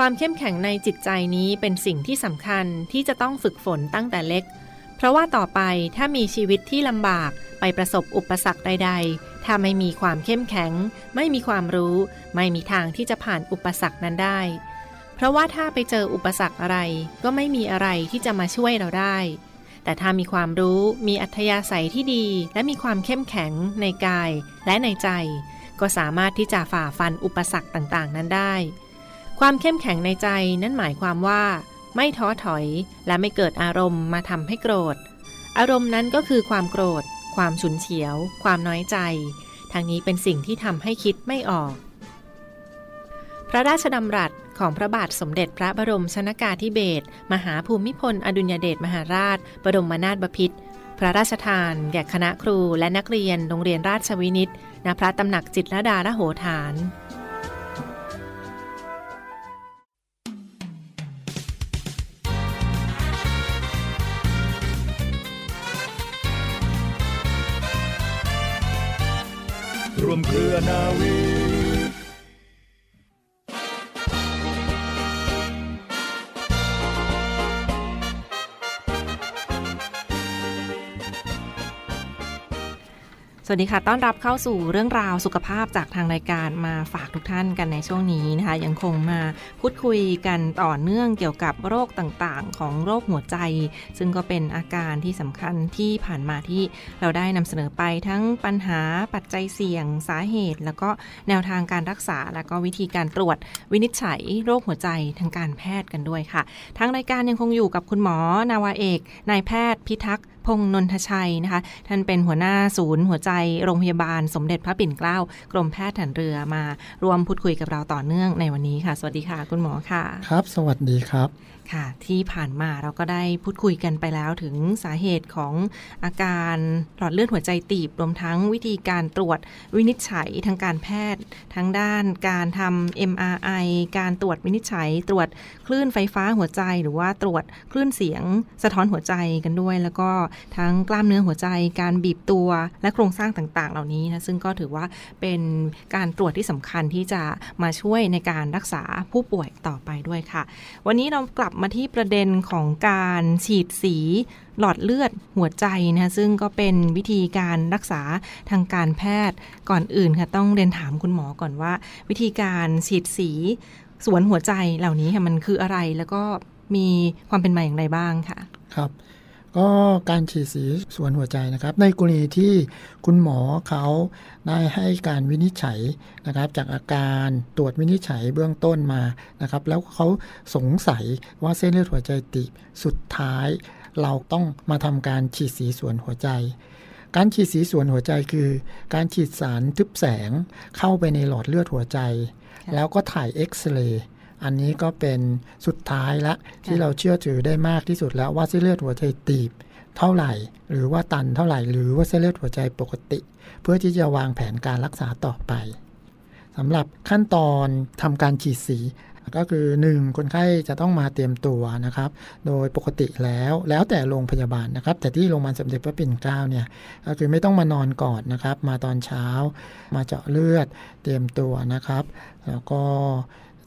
ความเข้มแข็งในจิตใจนี้เป็นสิ่งที่สำคัญที่จะต้องฝึกฝนตั้งแต่เล็กเพราะว่าต่อไปถ้ามีชีวิตที่ลำบากไปประสบอุปสรรคใดๆถ้าไม่มีความเข้มแข็งไม่มีความรู้ไม่มีทางที่จะผ่านอุปสรรคนั้นได้เพราะว่าถ้าไปเจออุปสรรคอะไรก็ไม่มีอะไรที่จะมาช่วยเราได้แต่ถ้ามีความรู้มีอัธยาศัยที่ดีและมีความเข้มแข็งในกายและในใจก็สามารถที่จะฝ่าฟันอุปสรรคต่างๆนั้นได้ความเข้มแข็งในใจนั่นหมายความว่าไม่ท้อถอยและไม่เกิดอารมณ์มาทำให้โกรธอารมณ์นั้นก็คือความโกรธความฉุนเฉียวความน้อยใจทางนี้เป็นสิ่งที่ทำให้คิดไม่ออกพระราชดำรัสของพระบาทสมเด็จพระบรมชนกาธิเบศรมหาภูมิพลอดุลยเดชมหาราชบรมนาถบพิตรพระราชทานแก่คณะครูและนักเรียนโรงเรียนราชวินิตณพระตำหนักจิตรลดาลโหฐานร่วมเครือนาวีสวัสดีค่ะต้อนรับเข้าสู่เรื่องราวสุขภาพจากทางรายการมาฝากทุกท่านกันในช่วงนี้นะคะยังคงมาพูดคุยกันต่อเนื่องเกี่ยวกับโรคต่างๆของโรคหัวใจซึ่งก็เป็นอาการที่สำคัญที่ผ่านมาที่เราได้นำเสนอไปทั้งปัญหาปัจจัยเสี่ยงสาเหตุแล้วก็แนวทางการรักษาแล้วก็วิธีการตรวจวินิจฉัยโรคหัวใจทางการแพทย์กันด้วยค่ะทางรายการยังคงอยู่กับคุณหมอนาวาเอกนายแพทย์พิทักษ์พงษ์นนทชัยนะคะท่านเป็นหัวหน้าศูนย์หัวใจโรงพยาบาลสมเด็จพระปิ่นเกล้ากรมแพทย์ทหารเรือมารวมพูดคุยกับเราต่อเนื่องในวันนี้ค่ะสวัสดีค่ะคุณหมอค่ะครับสวัสดีครับค่ะที่ผ่านมาเราก็ได้พูดคุยกันไปแล้วถึงสาเหตุของอาการหลอดเลือดหัวใจตีบรวมทั้งวิธีการตรวจวินิจฉัยทางการแพทย์ทั้งด้านการทำ MRI การตรวจวินิจฉัยตรวจคลื่นไฟฟ้าหัวใจหรือว่าตรวจคลื่นเสียงสะท้อนหัวใจกันด้วยแล้วก็ทั้งกล้ามเนื้อหัวใจการบีบตัวและโครงสร้างต่างๆเหล่านี้นะซึ่งก็ถือว่าเป็นการตรวจที่สำคัญที่จะมาช่วยในการรักษาผู้ป่วยต่อไปด้วยค่ะวันนี้เรากลับมาที่ประเด็นของการฉีดสีหลอดเลือดหัวใจนะซึ่งก็เป็นวิธีการรักษาทางการแพทย์ก่อนอื่นค่ะต้องเรียนถามคุณหมอก่อนว่าวิธีการฉีดสีส่วนหัวใจเหล่านี้ค่ะมันคืออะไรแล้วก็มีความเป็นมาอย่างไรบ้างค่ะครับก็การฉีดสีส่วนหัวใจนะครับในกรณีที่คุณหมอเขาได้ให้การวินิจฉัยนะครับจากอาการตรวจวินิจฉัยเบื้องต้นมานะครับแล้วเขาสงสัยว่าเส้นเลือดหัวใจตีบสุดท้ายเราต้องมาทำการฉีดสีส่วนหัวใจการฉีดสีส่วนหัวใจคือการฉีดสารทึบแสงเข้าไปในหลอดเลือดหัวใจแล้วก็ถ่ายเอ็กซเรย์อันนี้ก็เป็นสุดท้ายละที่เราเชื่อถือได้มากที่สุดแล้วว่าเส้นเลือดหัวใจตีบเท่าไหร่หรือว่าตันเท่าไหร่หรือว่าเส้นเลือดหัวใจปกติเพื่อที่จะวางแผนการรักษาต่อไปสำหรับขั้นตอนทำการฉีดสีก็คือ 1. คนไข้จะต้องมาเตรียมตัวนะครับโดยปกติแล้วแต่โรงพยาบาลนะครับแต่ที่โรงพยาบาลสมเด็จพระปิ่นเกล้าเนี่ยก็คือไม่ต้องมานอนก่อนนะครับมาตอนเช้ามาเจาะเลือดเตรียมตัวนะครับแล้วก็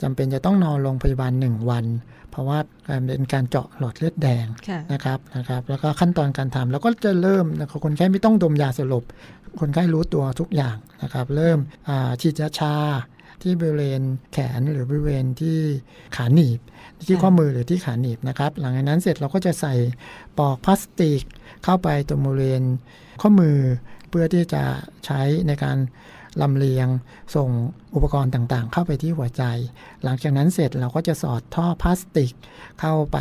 จำเป็นจะต้องนอนโรงพยาบาล1วันเพราะว่าเป็นการเจาะหลอดเลือดแดงนะครับแล้วก็ขั้นตอนการทำแล้วก็จะเริ่มคนไข้ไม่ต้องดมยาสลบคนไข้รู้ตัวทุกอย่างนะครับเริ่มฉีดยาชาที่บริเวณแขนหรือบริเวณที่ขาหนีบที่ข้อมือหรือที่ขาหนีบนะครับหลังจากนั้นเสร็จเราก็จะใส่ปลอกพลาสติกเข้าไปตรงบริเวณข้อมือเพื่อที่จะใช้ในการลำเลียงส่งอุปกรณ์ต่างๆเข้าไปที่หัวใจหลังจากนั้นเสร็จเราก็จะสอดท่อพลาสติกเข้าไป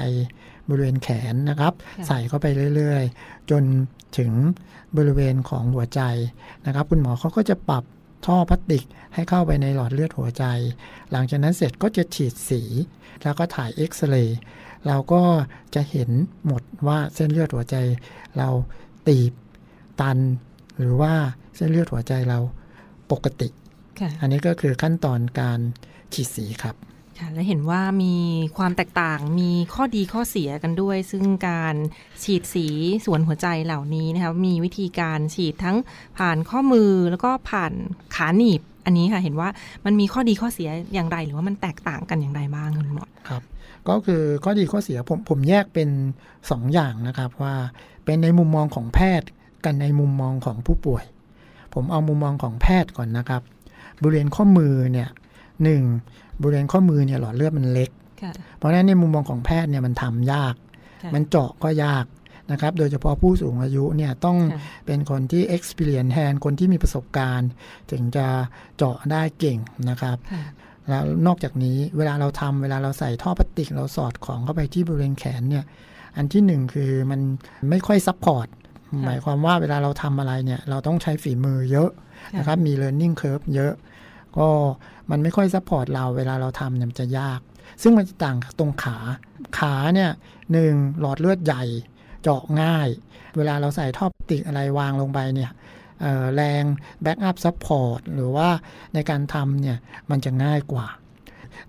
บริเวณแขนนะครับใส่เข้าไปเรื่อยๆจนถึงบริเวณของหัวใจนะครับคุณหมอเขาก็จะปรับ ท่อพลาสติกให้เข้าไปในหลอดเลือดหัวใจหลังจากนั้นเสร็จก็จะฉีดสีแล้วก็ถ่ายเอ็กซเรย์เราก็จะเห็นหมดว่าเส้นเลือดหัวใจเราตีบตันหรือว่าเส้นเลือดหัวใจเราปกติอันนี้ก็คือขั้นตอนการฉีดสีครับและเห็นว่ามีความแตกต่างมีข้อดีข้อเสียกันด้วยซึ่งการฉีดสีส่วนหัวใจเหล่านี้นะคะมีวิธีการฉีดทั้งผ่านข้อมือแล้วก็ผ่านขาหนีบอันนี้ค่ะเห็นว่ามันมีข้อดีข้อเสียอย่างไรหรือว่ามันแตกต่างกันอย่างไรบ้างคุณหมอครับก็คือข้อดีข้อเสียผมแยกเป็น2อย่างนะครับว่าเป็นในมุมมองของแพทย์กันในมุมมองของผู้ป่วยผมเอามุมมองของแพทย์ก่อนนะครับบริเวณข้อมือเนี่ย1บริเวณข้อมือเนี่ยหลอดเลือดมันเล็กเพราะฉะนั้นในมุมมองของแพทย์เนี่ยมันทำยากมันเจาะก็ยากนะครับโดยเฉพาะผู้สูงอายุเนี่ยต้องเป็นคนที่ experience แทนคนที่มีประสบการณ์ถึงจะเจาะได้เก่งนะครับแล้วนอกจากนี้เวลาเราใส่ท่อพลาสติกเราสอดของเข้าไปที่บริเวณแขนเนี่ยอันที่หนึ่งคือมันไม่ค่อยซัพพอร์ตหมายความว่าเวลาเราทำอะไรเนี่ยเราต้องใช้ฝีมือเยอะนะครับมี learning curve เยอะก็มันไม่ค่อยซัพพอร์ตเราเวลาเราทำเนี่ยมันจะยากซึ่งมันจะต่างกับตรงขาเนี่ย1หลอดเลือดใหญ่เจาะง่ายเวลาเราใส่ท่อพลาสติกอะไรวางลงไปเนี่ยแรงแบ็กอัพซัพพอร์ตหรือว่าในการทำเนี่ยมันจะง่ายกว่า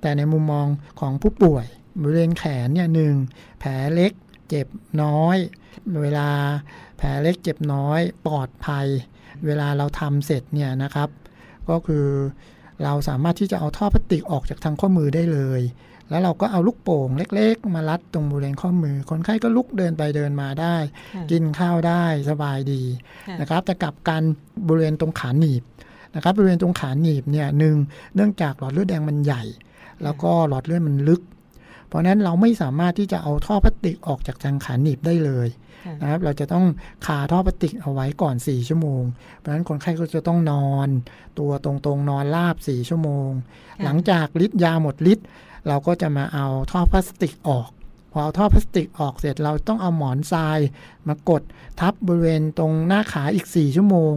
แต่ในมุมมองของผู้ป่วยบริเวณแขนเนี่ย1แผลเล็กเจ็บน้อยเวลาแผลเล็กเจ็บน้อยปลอดภัยเวลาเราทำเสร็จเนี่ยนะครับก็คือเราสามารถที่จะเอาท่อพลาสติกออกจากทางข้อมือได้เลยแล้วเราก็เอาลูกโป่งเล็กๆมารัดตรงบริเวณข้อมือคนไข้ก็ลุกเดินไปเดินมาได้กินข้าวได้สบายดีนะครับแต่กลับกันบริเวณตรงขาหนีบนะครับบริเวณตรงขาหนีบเนี่ยเนื่องจากหลอดเลือดแดงมันใหญ่แล้วก็หลอดเลือดมันลึกเพราะนั้นเราไม่สามารถที่จะเอาท่อพลาสติกออกจากทางขาหนีบได้เลยนะครับเราจะต้องคาท่อพลาสติกเอาไว้ก่อน4ชั่วโมงเพราะฉะนั้นคนไข้ก็จะต้องนอนตัวตรงๆนอนราบ4ชั่วโมงหลังจากฤทธิ์ยาหมดฤทธิ์เราก็จะมาเอาท่อพลาสติกออกพอเอาท่อพลาสติกออกเสร็จเราต้องเอาหมอนทรายมากดทับบริเวณตรงหน้าขาอีก4ชั่วโมง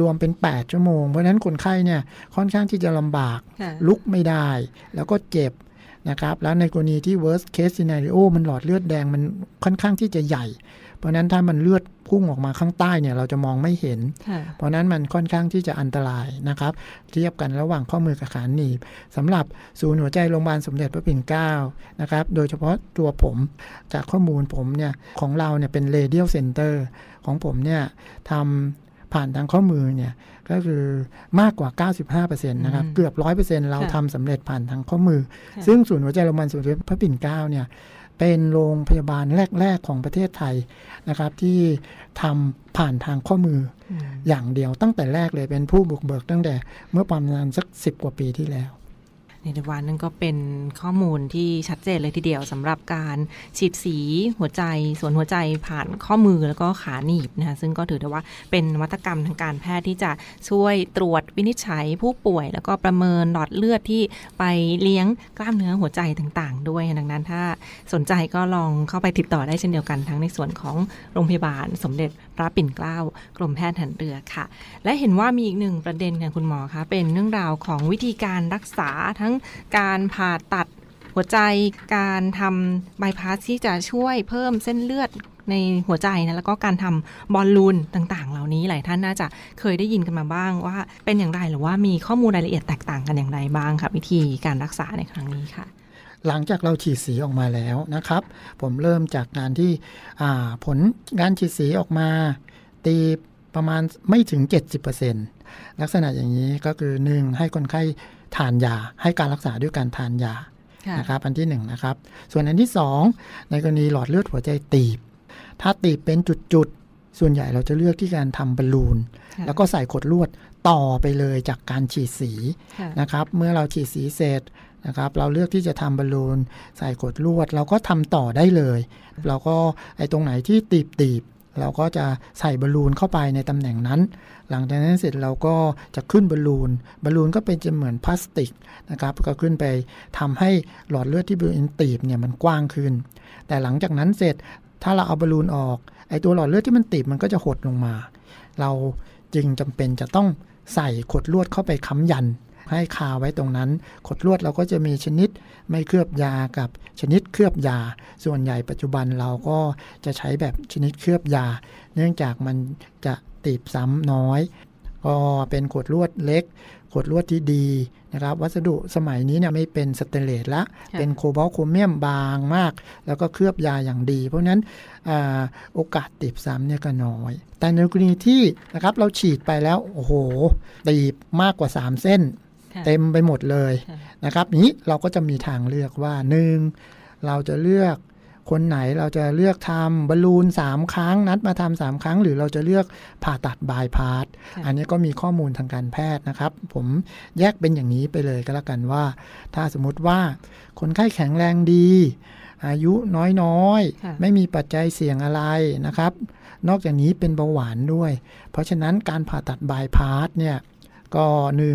รวมเป็น8ชั่วโมงเพราะฉะนั้นคนไข้เนี่ยค่อนข้างที่จะลำบากลุกไม่ได้แล้วก็เจ็บนะครับแล้วในกรณีที่ worst case scenario มันหลอดเลือดแดงมันค่อนข้างที่จะใหญ่เพราะนั้นถ้ามันเลือดพุ่งออกมาข้างใต้เนี่ยเราจะมองไม่เห็นเพราะนั้นมันค่อนข้างที่จะอันตรายนะครับเทียบกันระหว่างข้อมือกับขาหนีบสำหรับศูนย์หัวใจโรงพยาบาลสมเด็จพระปิ่นเกล้านะครับโดยเฉพาะตัวผมจากข้อมูลผมเนี่ยของเราเนี่ยเป็น radial center ของผมเนี่ยทำผ่านทางข้อมือเนี่ยก็คือมากกว่า 95% นะครับเกือบ 100% เราทำสำเร็จผ่านทางข้อมือซึ่งศูนย์หัวใจโรงพยาบาลสมเด็จพระปิ่นเกล้าเนี่ยเป็นโรงพยาบาลแรกๆของประเทศไทยนะครับที่ทำผ่านทางข้อมืออย่างเดียวตั้งแต่แรกเลยเป็นผู้บุกเบิกตั้งแต่เมื่อประมาณสัก10กว่าปีที่แล้วในวันนั้นก็เป็นข้อมูลที่ชัดเจนเลยทีเดียวสำหรับการฉีดสีหัวใจส่วนหัวใจผ่านข้อมือแล้วก็ขาหนีบนะคะซึ่งก็ถือได้ว่าเป็นนวัตกรรมทางการแพทย์ที่จะช่วยตรวจวินิจฉัยผู้ป่วยแล้วก็ประเมินหลอดเลือดที่ไปเลี้ยงกล้ามเนื้อหัวใจต่างๆด้วยดังนั้นถ้าสนใจก็ลองเข้าไปติดต่อได้เช่นเดียวกันทั้งในส่วนของโรงพยาบาลสมเด็จพระปิ่นเกล้ากรมแพทย์ทหารเรือค่ะและเห็นว่ามีอีกหนึ่งประเด็นค่ะคุณหมอคะเป็นเรื่องราวของวิธีการรักษาทั้งการผ่าตัดหัวใจการทำบายพาสที่จะช่วยเพิ่มเส้นเลือดในหัวใจนะแล้วก็การทำบอลลูนต่างๆเหล่านี้หลายท่านน่าจะเคยได้ยินกันมาบ้างว่าเป็นอย่างไรหรือว่ามีข้อมูลรายละเอียดแตกต่างกันอย่างไรบ้างค่ะวิธีการรักษาในครั้งนี้ค่ะหลังจากเราฉีดสีออกมาแล้วนะครับผมเริ่มจากการที่ผลการฉีดสีออกมาตีประมาณไม่ถึง 70% ลักษณะอย่างนี้ก็คือ1ให้คนไข้ทานยาให้การรักษาด้วยการทานยานะครับอันที่1นะครับส่วนอันที่2ในกรณีหลอดเลือดหัวใจตีบถ้าตีบเป็นจุดๆส่วนใหญ่เราจะเลือกที่การทำบอลลูนแล้วก็ใส่ขดลวดต่อไปเลยจากการฉีดสีนะครับเมื่อเราฉีดสีเสร็จนะครับเราเลือกที่จะทำบอลลูนใส่ขดลวดเราก็ทำต่อได้เลยเราก็ไอ้ตรงไหนที่ตีบเราก็จะใส่บอลลูนเข้าไปในตำแหน่งนั้นหลังจากนั้นเสร็จเราก็จะขึ้นบอลลูนก็เป็นจะเหมือนพลาสติกนะครับก็ขึ้นไปทำให้หลอดเลือดที่บริเวณตีบเนี่ยมันกว้างขึ้นแต่หลังจากนั้นเสร็จถ้าเราเอาบอลลูนออกไอ้ตัวหลอดเลือดที่มันตีบมันก็จะหดลงมาเราจึงจำเป็นจะต้อง ใส่ขดลวดเข้าไปค้ำยันให้คาไว้ตรงนั้นขดลวดเราก็จะมีชนิดไม่เคลือบยากับชนิดเคลือบยาส่วนใหญ่ปัจจุบันเราก็จะใช้แบบชนิดเคลือบยาเนื่องจากมันจะตีบซ้ำน้อยก็เป็นขดลวดเล็กขดลวดที่ดีนะครับวัสดุสมัยนี้เนี่ยไม่เป็นสเตนเลสละเป็นโคบอลต์โครเมียมบางมากแล้วก็เคลือบยาอย่างดีเพราะนั้นโอกาสตีบซ้ำเนี่ยก็น้อยแต่ในกรณีที่นะครับเราฉีดไปแล้วโอ้โหตีบมากกว่า3เส้นเต็มไปหมดเลยนะครับนี้เราก็จะมีทางเลือกว่า1เราจะเลือกคนไหนเราจะเลือกทำบอลลูน3ครั้งนัดมาทำ3ครั้งหรือเราจะเลือกผ่าตัดบายพาสอันนี้ก็มีข้อมูลทางการแพทย์นะครับผมแยกเป็นอย่างนี้ไปเลยก็แล้วกันว่าถ้าสมมติว่าคนไข้แข็งแรงดีอายุน้อยๆไม่มีปัจจัยเสี่ยงอะไรนะครับนอกจากนี้เป็นเบาหวานด้วยเพราะฉะนั้นการผ่าตัดบายพาสเนี่ยก็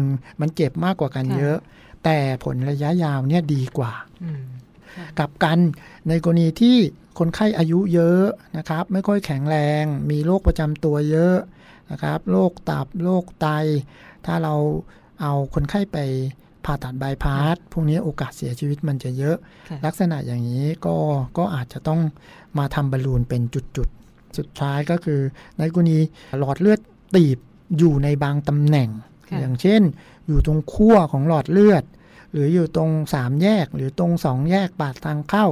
1มันเจ็บมากกว่ากันเยอะแต่ผลระยะยาวเนี่ยดีกว่ากับกันในกรณีที่คนไข้อายุเยอะนะครับไม่ค่อยแข็งแรงมีโรคประจำตัวเยอะนะครับโรคตับโรคไตถ้าเราเอาคนไข้ไปผ่าตัดบายพาสพวกนี้โอกาสเสียชีวิตมันจะเยอะลักษณะอย่างนี้ก็อาจจะต้องมาทำบอลลูนเป็นจุดๆสุดท้ายก็คือในกรณีหลอดเลือดตีบอยู่ในบางตำแหน่งอย่างเช่นอยู่ตรงขั้วของหลอดเลือดหรืออยู่ตรง3แยกหรือตรง2แยกปากทางเข้า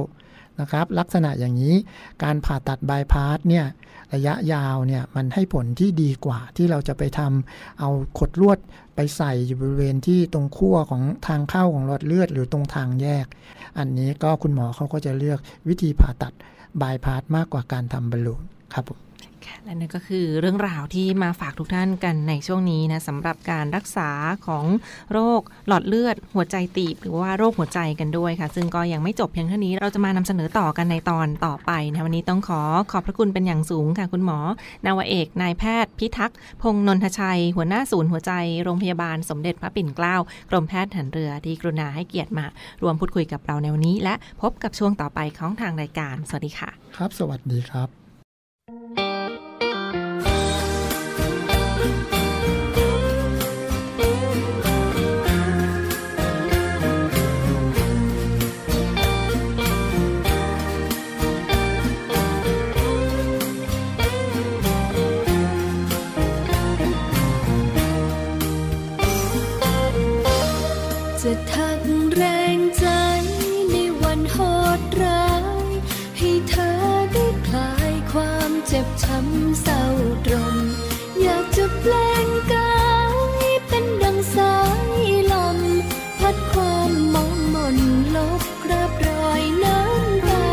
นะครับลักษณะอย่างนี้การผ่าตัดบายพาสเนี่ยระยะยาวเนี่ยมันให้ผลที่ดีกว่าที่เราจะไปทำเอาขดลวดไปใส่อยู่บริเวณที่ตรงขั้วของทางเข้าของหลอดเลือดหรือตรงทางแยกอันนี้ก็คุณหมอเขาก็จะเลือกวิธีผ่าตัดบายพาสมากกว่าการทำบอลลูนครับผมและนั่นก็คือเรื่องราวที่มาฝากทุกท่านกันในช่วงนี้นะสำหรับการรักษาของโรคหลอดเลือดหัวใจตีบหรือว่าโรคหัวใจกันด้วยค่ะซึ่งก็ยังไม่จบเพียงเท่านี้เราจะมานำเสนอต่อกันในตอนต่อไปนะวันนี้ต้องขอบพระคุณเป็นอย่างสูงค่ะคุณหมอนาวาเอกนายแพทย์พิทักษ์พงษ์นนทชัยหัวหน้าศูนย์หัวใจโรงพยาบาลสมเด็จพระปิ่นเกล้ากรมแพทย์ทหารเรือที่กรุณาให้เกียรติมารวมพูดคุยกับเราในวันนี้และพบกับช่วงต่อไปของทางรายการสวัสดีค่ะครับสวัสดีครับจะทักแรงใจในวันโหดร้ายให้เธอได้คลายความเจ็บช้ำเศร้าตรมอยากจะแปลงกายเป็นดังสายลมพัดความมองมนลบกระปรอยน้ำตา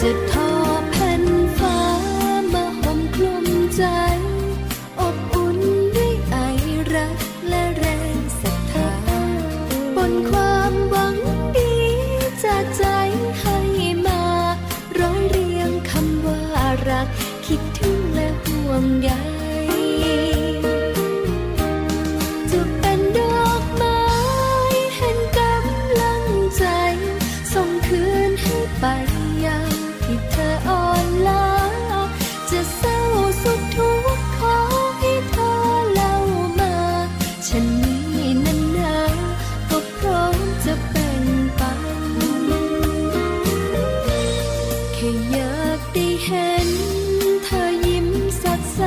จะทอแผ่นฟ้ามาห่มคลุมใจอบอุ่นด้วยไอรักและแรงศรัทธาความหวังดีจากใจให้มาร้อยเรียงคำว่ารักคิดถึงและห่วงใยจะเป็นดอกไม้แห่งกำลังใจส่งคืนให้ไปยังที่เธออ่อนล้าจะเศร้าสุขทุกข์ขอให้เธอเล่ามาฉันนี้นั้นนะจะเป็นปันแค่อยากได้เห็นเธอยิ้มสดใส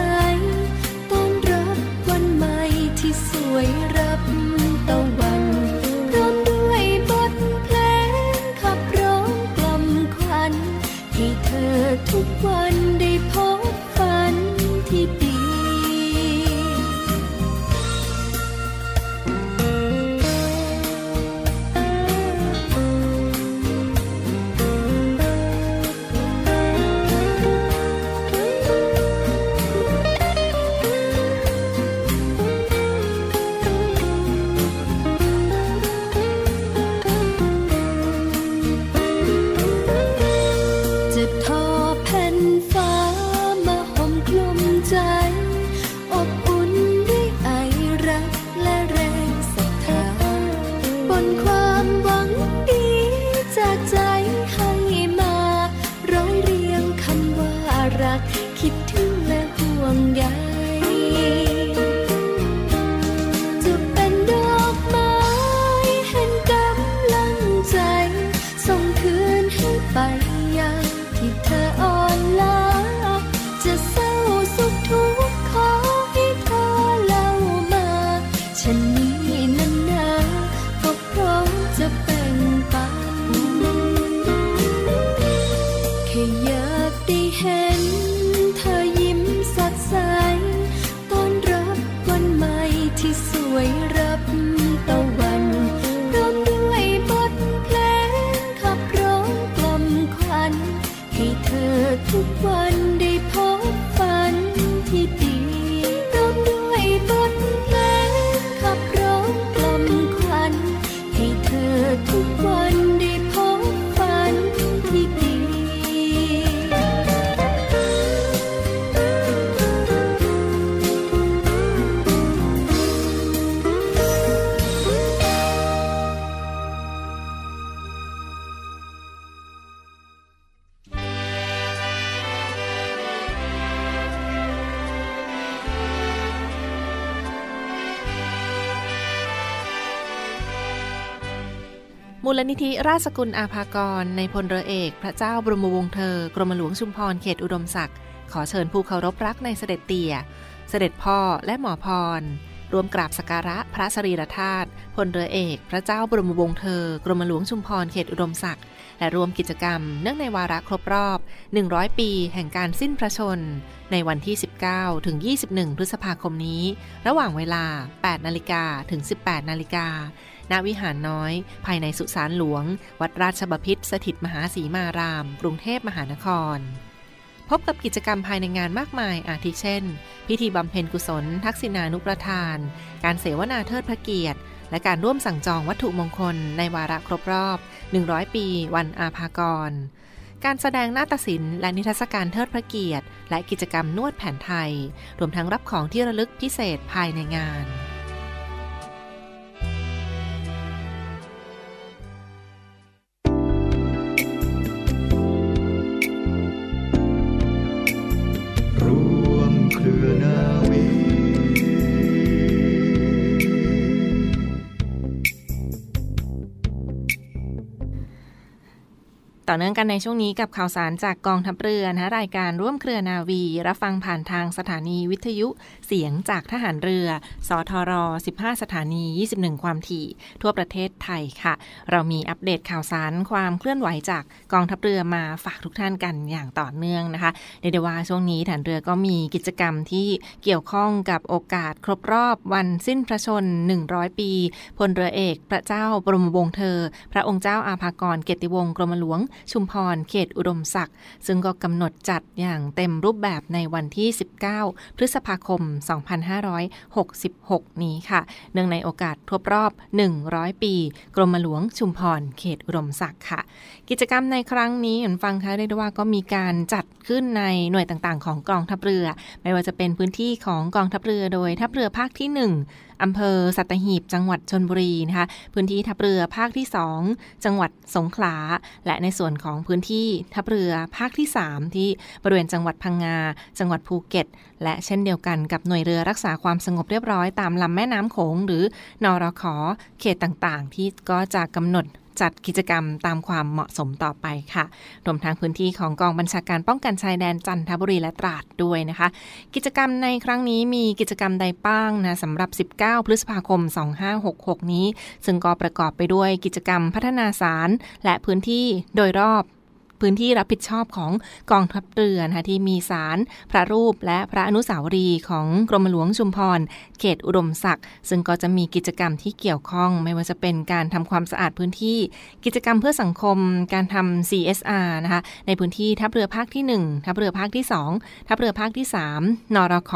มูลนิธิราชสกุลอาภากรในพลเรือเอกพระเจ้าบรมวงศ์เธอกรมหลวงชุมพรเขตอุดมศักดิ์ขอเชิญผู้เคารพรักในเสด็จเตี่ยเสด็จพ่อและหมอพรรวมกราบสักการะพระสรีระธาตุพลเรือเอกพระเจ้าบรมวงศ์เธอกรมหลวงชุมพรเขตอุดมศักดิ์และรวมกิจกรรมเนื่องในวาระครบรอบ100ปีแห่งการสิ้นพระชนในวันที่19ถึง21พฤษภาคมนี้ระหว่างเวลา 8:00 นถึง 18:00 นณวิหารน้อยภายในสุสานหลวงวัดราชบพิตรสถิตมหาสีมารามกรุงเทพมหานครพบกับกิจกรรมภายในงานมากมายอาทิเช่นพิธีบำเพ็ญกุศลทักษิณานุประทานการเสวนาเทิดพระเกียรติและการร่วมสั่งจองวัตถุมงคลในวาระครบรอบ100ปีวันอาภากรการแสดงนาฏศิลป์และนิทรรศการเทิดพระเกียรติและกิจกรรมนวดแผนไทยรวมทั้งรับของที่ระลึกพิเศษภายในงานต่อเนื่องกันในช่วงนี้กับข่าวสารจากกองทัพเรือนะรายการร่วมเครือนาวีรับฟังผ่านทางสถานีวิทยุเสียงจากทหารเรือสทร15สถานี21ความถี่ทั่วประเทศไทยค่ะเรามีอัปเดตข่าวสารความเคลื่อนไหวจากกองทัพเรือมาฝากทุกท่านกันอย่างต่อเนื่องนะคะเดี๋ยวว่าช่วงนี้ทหารเรือก็มีกิจกรรมที่เกี่ยวข้องกับโอกาสครบรอบวันสิ้นพระชน100ปีพลเรือเอกพระเจ้าบรมวงศ์เธอพระองค์เจ้าอาภากรเกียรติวงศ์กรมหลวงชุมพรเขตอุดมศักดิ์ซึ่งก็กำหนดจัดอย่างเต็มรูปแบบในวันที่19พฤษภาคม2566นี้ค่ะเนื่องในโอกาสครบรอบ100ปีกรมหลวงชุมพรเขตอุดมศักดิ์ค่ะกิจกรรมในครั้งนี้เห็นฟังค่ะได้ว่าก็มีการจัดขึ้นในหน่วยต่างๆของกองทัพเรือไม่ว่าจะเป็นพื้นที่ของกองทัพเรือโดยทัพเรือภาคที่1อำเภอสัตหีบจังหวัดชลบุรีนะคะพื้นที่ทัพเรือภาคที่2จังหวัดสงขลาและในส่วนของพื้นที่ทัพเรือภาคที่3ที่บริเวณจังหวัดพังงาจังหวัดภูเก็ตและเช่นเดียวกันกับหน่วยเรือรักษาความสงบเรียบร้อยตามลำแม่น้ำโขงหรือนรข.เขตต่างๆที่ก็จะกำหนดจัดกิจกรรมตามความเหมาะสมต่อไปค่ะรวมทั้งพื้นที่ของกองบัญชาการป้องกันชายแดนจันทบุรีและตราดด้วยนะคะกิจกรรมในครั้งนี้มีกิจกรรมใดบ้างนะสำหรับ19พฤษภาคม2566นี้ซึ่งก็ประกอบไปด้วยกิจกรรมพัฒนาสารและพื้นที่โดยรอบพื้นที่รับผิดชอบของกองทัพเรือนะคะที่มีศาลพระรูปและพระอนุสาวรีย์ของกรมหลวงชุมพรเขตอุดมศักดิ์ซึ่งก็จะมีกิจกรรมที่เกี่ยวข้องไม่ว่าจะเป็นการทำความสะอาดพื้นที่กิจกรรมเพื่อสังคมการทำ CSR นะคะในพื้นที่ทัพเรือภาคที่1ทัพเรือภาคที่2ทัพเรือภาคที่3นรข.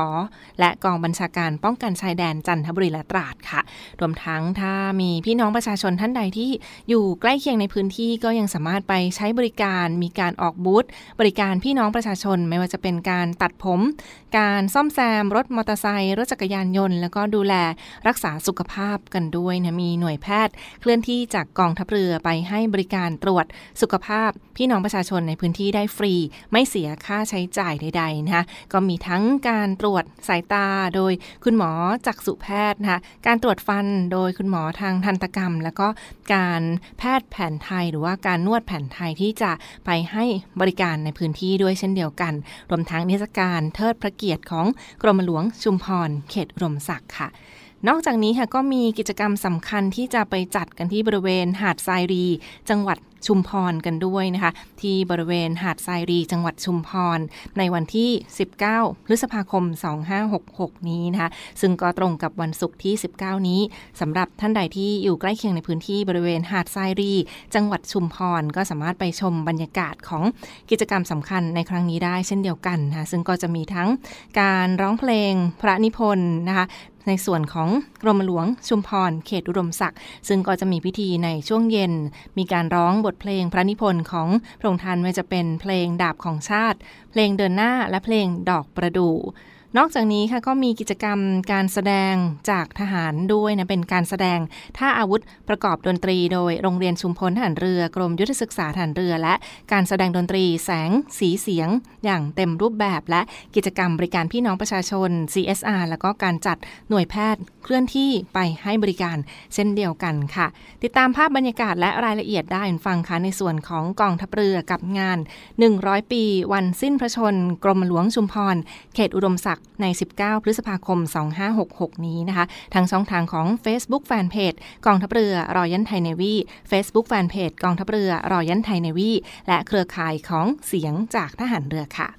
และกองบัญชาการป้องกันชายแดนจันทบุรีและตราดค่ะรวมทั้งถ้ามีพี่น้องประชาชนท่านใดที่อยู่ใกล้เคียงในพื้นที่ก็ยังสามารถไปใช้บริการมีการออกบูธบริการพี่น้องประชาชนไม่ว่าจะเป็นการตัดผมการซ่อมแซมรถมอเตอร์ไซค์รถจักรยานยนต์แล้วก็ดูแลรักษาสุขภาพกันด้วยนะมีหน่วยแพทย์เคลื่อนที่จากกองทัพเรือไปให้บริการตรวจสุขภาพพี่น้องประชาชนในพื้นที่ได้ฟรีไม่เสียค่าใช้จ่ายใดๆนะคะก็มีทั้งการตรวจสายตาโดยคุณหมอจักษุแพทย์นะคะการตรวจฟันโดยคุณหมอทางทันตกรรมแล้วก็การแพทย์แผนไทยหรือว่าการนวดแผนไทยที่จะไปให้บริการในพื้นที่ด้วยเช่นเดียวกันรวมทั้งนิทรรศการเทิดพระเกียรติของกรมหลวงชุมพรเขตอุดมศักดิ์ค่ะนอกจากนี้ค่ะก็มีกิจกรรมสำคัญที่จะไปจัดกันที่บริเวณหาดทรายรีจังหวัดชุมพรกันด้วยนะคะที่บริเวณหาดทรายรีจังหวัดชุมพรในวันที่19พฤษภาคม2566นี้นะคะซึ่งก็ตรงกับวันศุกร์ที่19นี้สำหรับท่านใดที่อยู่ใกล้เคียงในพื้นที่บริเวณหาดทรายรีจังหวัดชุมพรก็สามารถไปชมบรรยากาศของกิจกรรมสำคัญในครั้งนี้ได้เช่นเดียวกันนะคะซึ่งก็จะมีทั้งการร้องเพลงพระนิพนธ์นะคะในส่วนของกรมหลวงชุมพรเขตอุดมศักดิ์ซึ่งก็จะมีพิธีในช่วงเย็นมีการร้องบทเพลงพระนิพนธ์ของพระองค์ท่านไม่ว่าจะเป็นเพลงดาบของชาติเพลงเดินหน้าและเพลงดอกประดู่ นอกจากนี้ค่ะก็มีกิจกรรมการแสดงจากทหารด้วยนะเป็นการแสดงท่าอาวุธประกอบดนตรีโดยโรงเรียนชุมพลทหารเรือกรมยุทธศึกษาทหารเรือและการแสดงดนตรีแสงสีเสียงอย่างเต็มรูปแบบและกิจกรรมบริการพี่น้องประชาชน CSR แล้วก็การจัดหน่วยแพทย์เคลื่อนที่ไปให้บริการเช่นเดียวกันค่ะติดตามภาพบรรยากาศและรายละเอียดได้ฟังค่ะในส่วนของกองทัพเรือกับงาน100ปีวันสิ้นพระชนม์กรมหลวงชุมพรเขตอุดมศักดิ์ใน19พฤษภาคม2566นี้นะคะทางช่องทางของ Facebook Fanpage กองทัพเรือรอยัลไทยเนวี Facebook Fanpage กองทัพเรือรอยัลไทยเนวีและเครือข่ายของเสียงจากทหารเรือค่ะ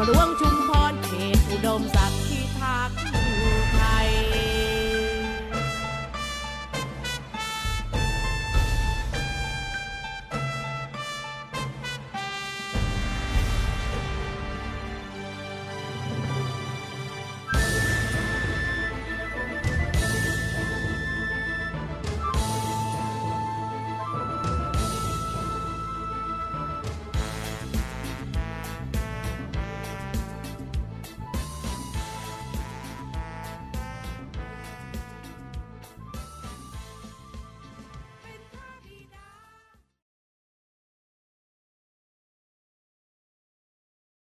มาล้วงชุม